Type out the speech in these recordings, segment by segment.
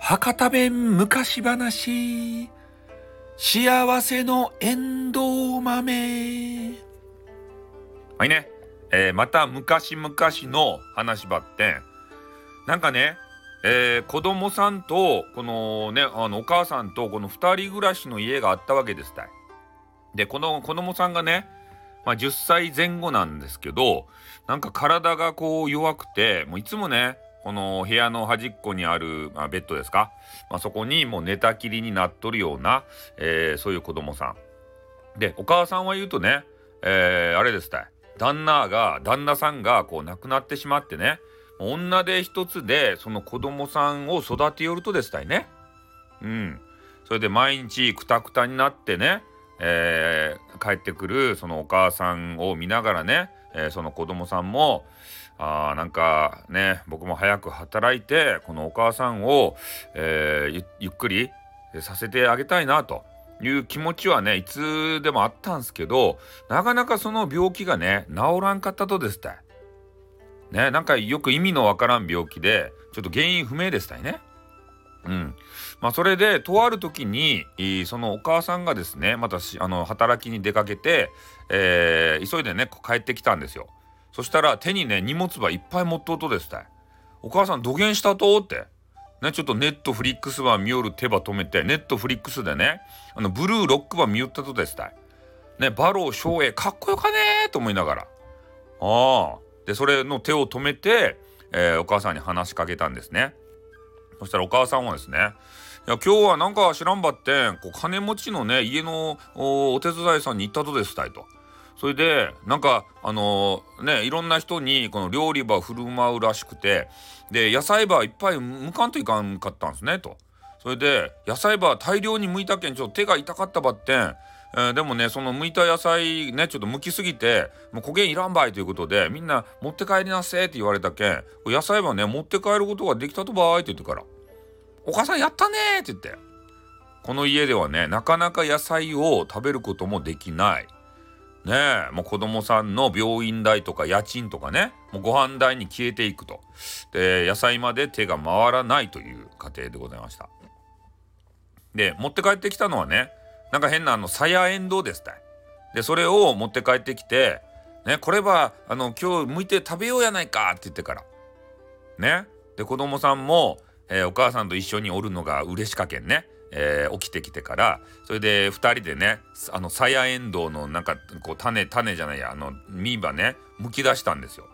博多弁昔話、幸せのエンドウ豆。はいね、また昔々の話ばってん、なんかね、子供さんとこのね、お母さんとこの2人暮らしの家があったわけですたい。で、この子供さんがね、10歳前後なんですけど、なんか体がこう弱くて、もういつもね、この部屋の端っこにある、ベッドですか、そこにもう寝たきりになっとるような、そういう子供さんで、お母さんは言うとね、あれですたい、旦那さんがこう亡くなってしまってね、女手一つでその子供さんを育てよるとですたいね、それで毎日クタクタになってね、帰ってくるそのお母さんを見ながらね、その子供さんもなんかね、僕も早く働いてこのお母さんを、ゆっくりさせてあげたいなという気持ちはね、いつでもあったんですけど、なかなかその病気がね、治らんかったとですたいね。なんかよく意味のわからん病気で、ちょっと原因不明でしたいね。それでとある時にそのお母さんがですね、また働きに出かけて、急いでね帰ってきたんですよ。そしたら手にね、荷物ばいっぱい持っとうとですたい。お母さんどげんしたとってね、ちょっとネットフリックスば見よる手ば止めて、ネットフリックスでね、ブルーロックば見よったとですたいね。バロー照英かっこよかねーと思いながら、でそれの手を止めて、お母さんに話しかけたんですね。そしたらお母さんはですね、いや今日はなんか知らんばってん、こう金持ちのね家の お手伝いさんに行ったとですたいと。それでなんかいろんな人にこの料理ば振る舞うらしくて、で野菜ばいっぱいむかんといかんかったんですねと。それで野菜ば大量にむいたけん、ちょっと手が痛かったばってん、でもね、そのむいた野菜ね、ちょっとむきすぎてもう焦げんいらんばいということで、みんな持って帰りなせーって言われたけん、野菜ばね持って帰ることができたとばーいって言ってから、お母さんやったねーって言って、この家ではね、なかなか野菜を食べることもできないね。えもう子供さんの病院代とか家賃とかね、もうご飯代に消えていくと。で野菜まで手が回らないという家庭でございました。で持って帰ってきたのはね、なんか変なさやえんどうですたい。でそれを持って帰ってきてね、これは今日剥いて食べようやないかって言ってからね。で子供さんも、お母さんと一緒におるのが嬉しかけんね、起きてきてから、それで2人でね、さやえんどうのなんかこう種じゃないや、実ばね剥き出したんですよ。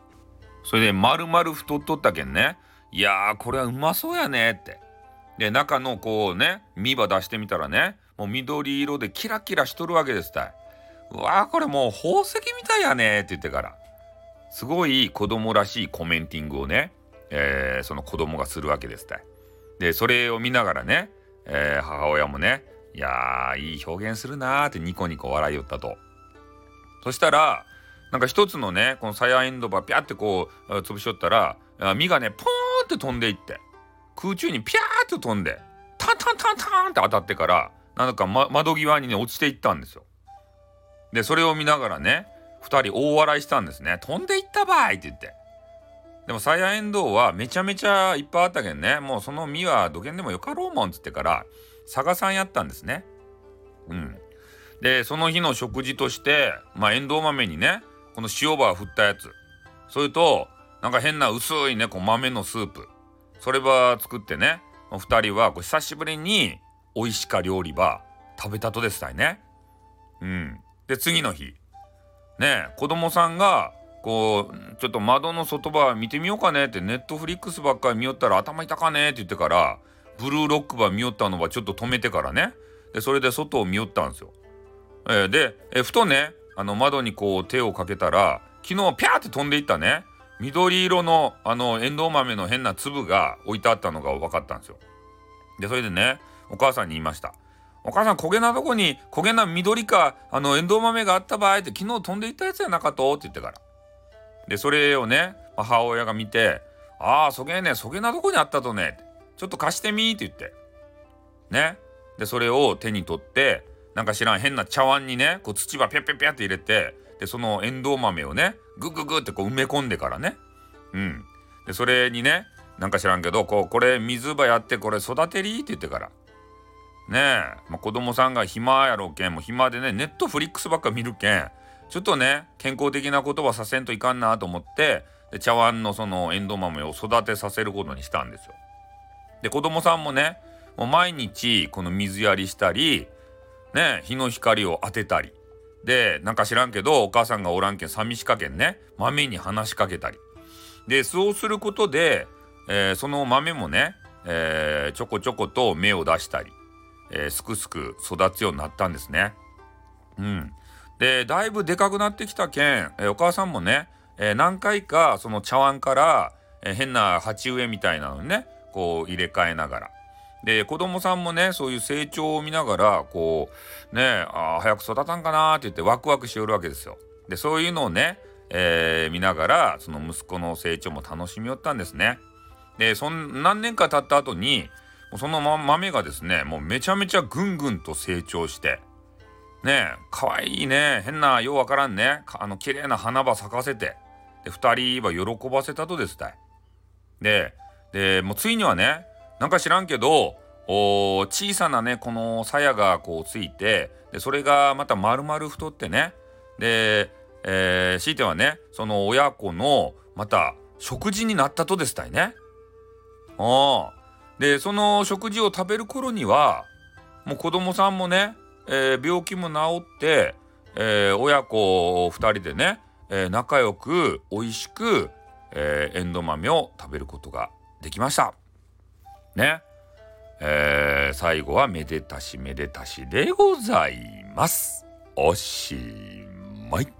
それで丸々太っとったけんね、いやーこれはうまそうやねって。で中のこうね、実ば出してみたらね、もう緑色でキラキラしとるわけですたい。うわーこれもう宝石みたいやねって言ってから、すごい子供らしいコメンティングをね、その子供がするわけですたい。でそれを見ながらね、母親もね、いやーいい表現するなーってニコニコ笑いよったと。そしたらなんか一つのね、このサヤエンドバピャってこう潰しよったら、実がねポーンって飛んでいって、空中にピャーって飛んでタンタンタンタンって当たってから、なんか、窓際にね落ちていったんですよ。でそれを見ながらね、2人大笑いしたんですね。飛んでいったばいって言って。でもサヤエンドウはめちゃめちゃいっぱいあったけんね、もうその実はどげんでもよかろうもんつってから探さんやったんですね。でその日の食事として、エンドウ豆にね、この塩ば振ったやつ、それとなんか変な薄いねこう豆のスープ、それば作ってね、2人はこう久しぶりにおいしか料理ば食べたとですたいね。で次の日ね、子供さんがこうちょっと窓の外ば見てみようかねって、ネットフリックスばっかり見よったら頭痛かねって言ってから、ブルーロックば見よったのばちょっと止めてからね、でそれで外を見よったんですよ。でふとね、窓にこう手をかけたら、昨日ピャーって飛んでいったね緑色のエンドウ豆の変な粒が置いてあったのが分かったんですよ。でそれでね、お母さんに言いました。お母さん、焦げなとこに焦げな緑かエンドウ豆があった場合って、昨日飛んでいったやつやなかとって言ってから、でそれをね母親が見て、そげなとこにあったとね、ちょっと貸してみーって言ってね。でそれを手に取って、なんか知らん変な茶碗にねこう土ばピャピャピャって入れて、でそのエンドウ豆をねグググってこう埋め込んでからね、うん。でそれにね、なんか知らんけど、これ水場やってこれ育てりって言ってから。ねえ、まあ、子供さんが暇やろけん、もう暇でね、ネットフリックスばっか見るけん、ちょっとね、健康的なことはさせんといかんなと思って、で茶碗のそのエンドウ豆を育てさせることにしたんですよ。で、子供さんもね、もう毎日この水やりしたり、ね、日の光を当てたり、で、なんか知らんけど、お母さんがおらんけん、寂しかけんね、豆に話しかけたり。で、そうすることで、その豆もね、ちょこちょこと芽を出したり、すくすく育つようになったんですね。うん。で、だいぶでかくなってきたけん、お母さんもね、何回かその茶碗から、変な鉢植えみたいなのにね、こう入れ替えながら。で、子供さんもね、そういう成長を見ながら、こう、ね、早く育たんかなーって言ってワクワクしよるわけですよ。で、そういうのをね、見ながら、その息子の成長も楽しみよったんですね。で、何年か経った後に、その豆がですね、もうめちゃめちゃぐんぐんと成長して、ねえ、かわいいね、変な、ようわからんね、綺麗な花ば咲かせて、で、2人は喜ばせたとですたい。で、もうついにはね、なんか知らんけど、小さなね、この鞘がこうついて、で、それがまた丸々太ってね、で、強いてはね、その親子の、また、食事になったとですたいね。で、その食事を食べる頃には、もう子供さんもね、病気も治って、親子2人でね、仲良く、美味しく、エンドウ豆を食べることができました。ね、最後はめでたしめでたしでございます。おしまい。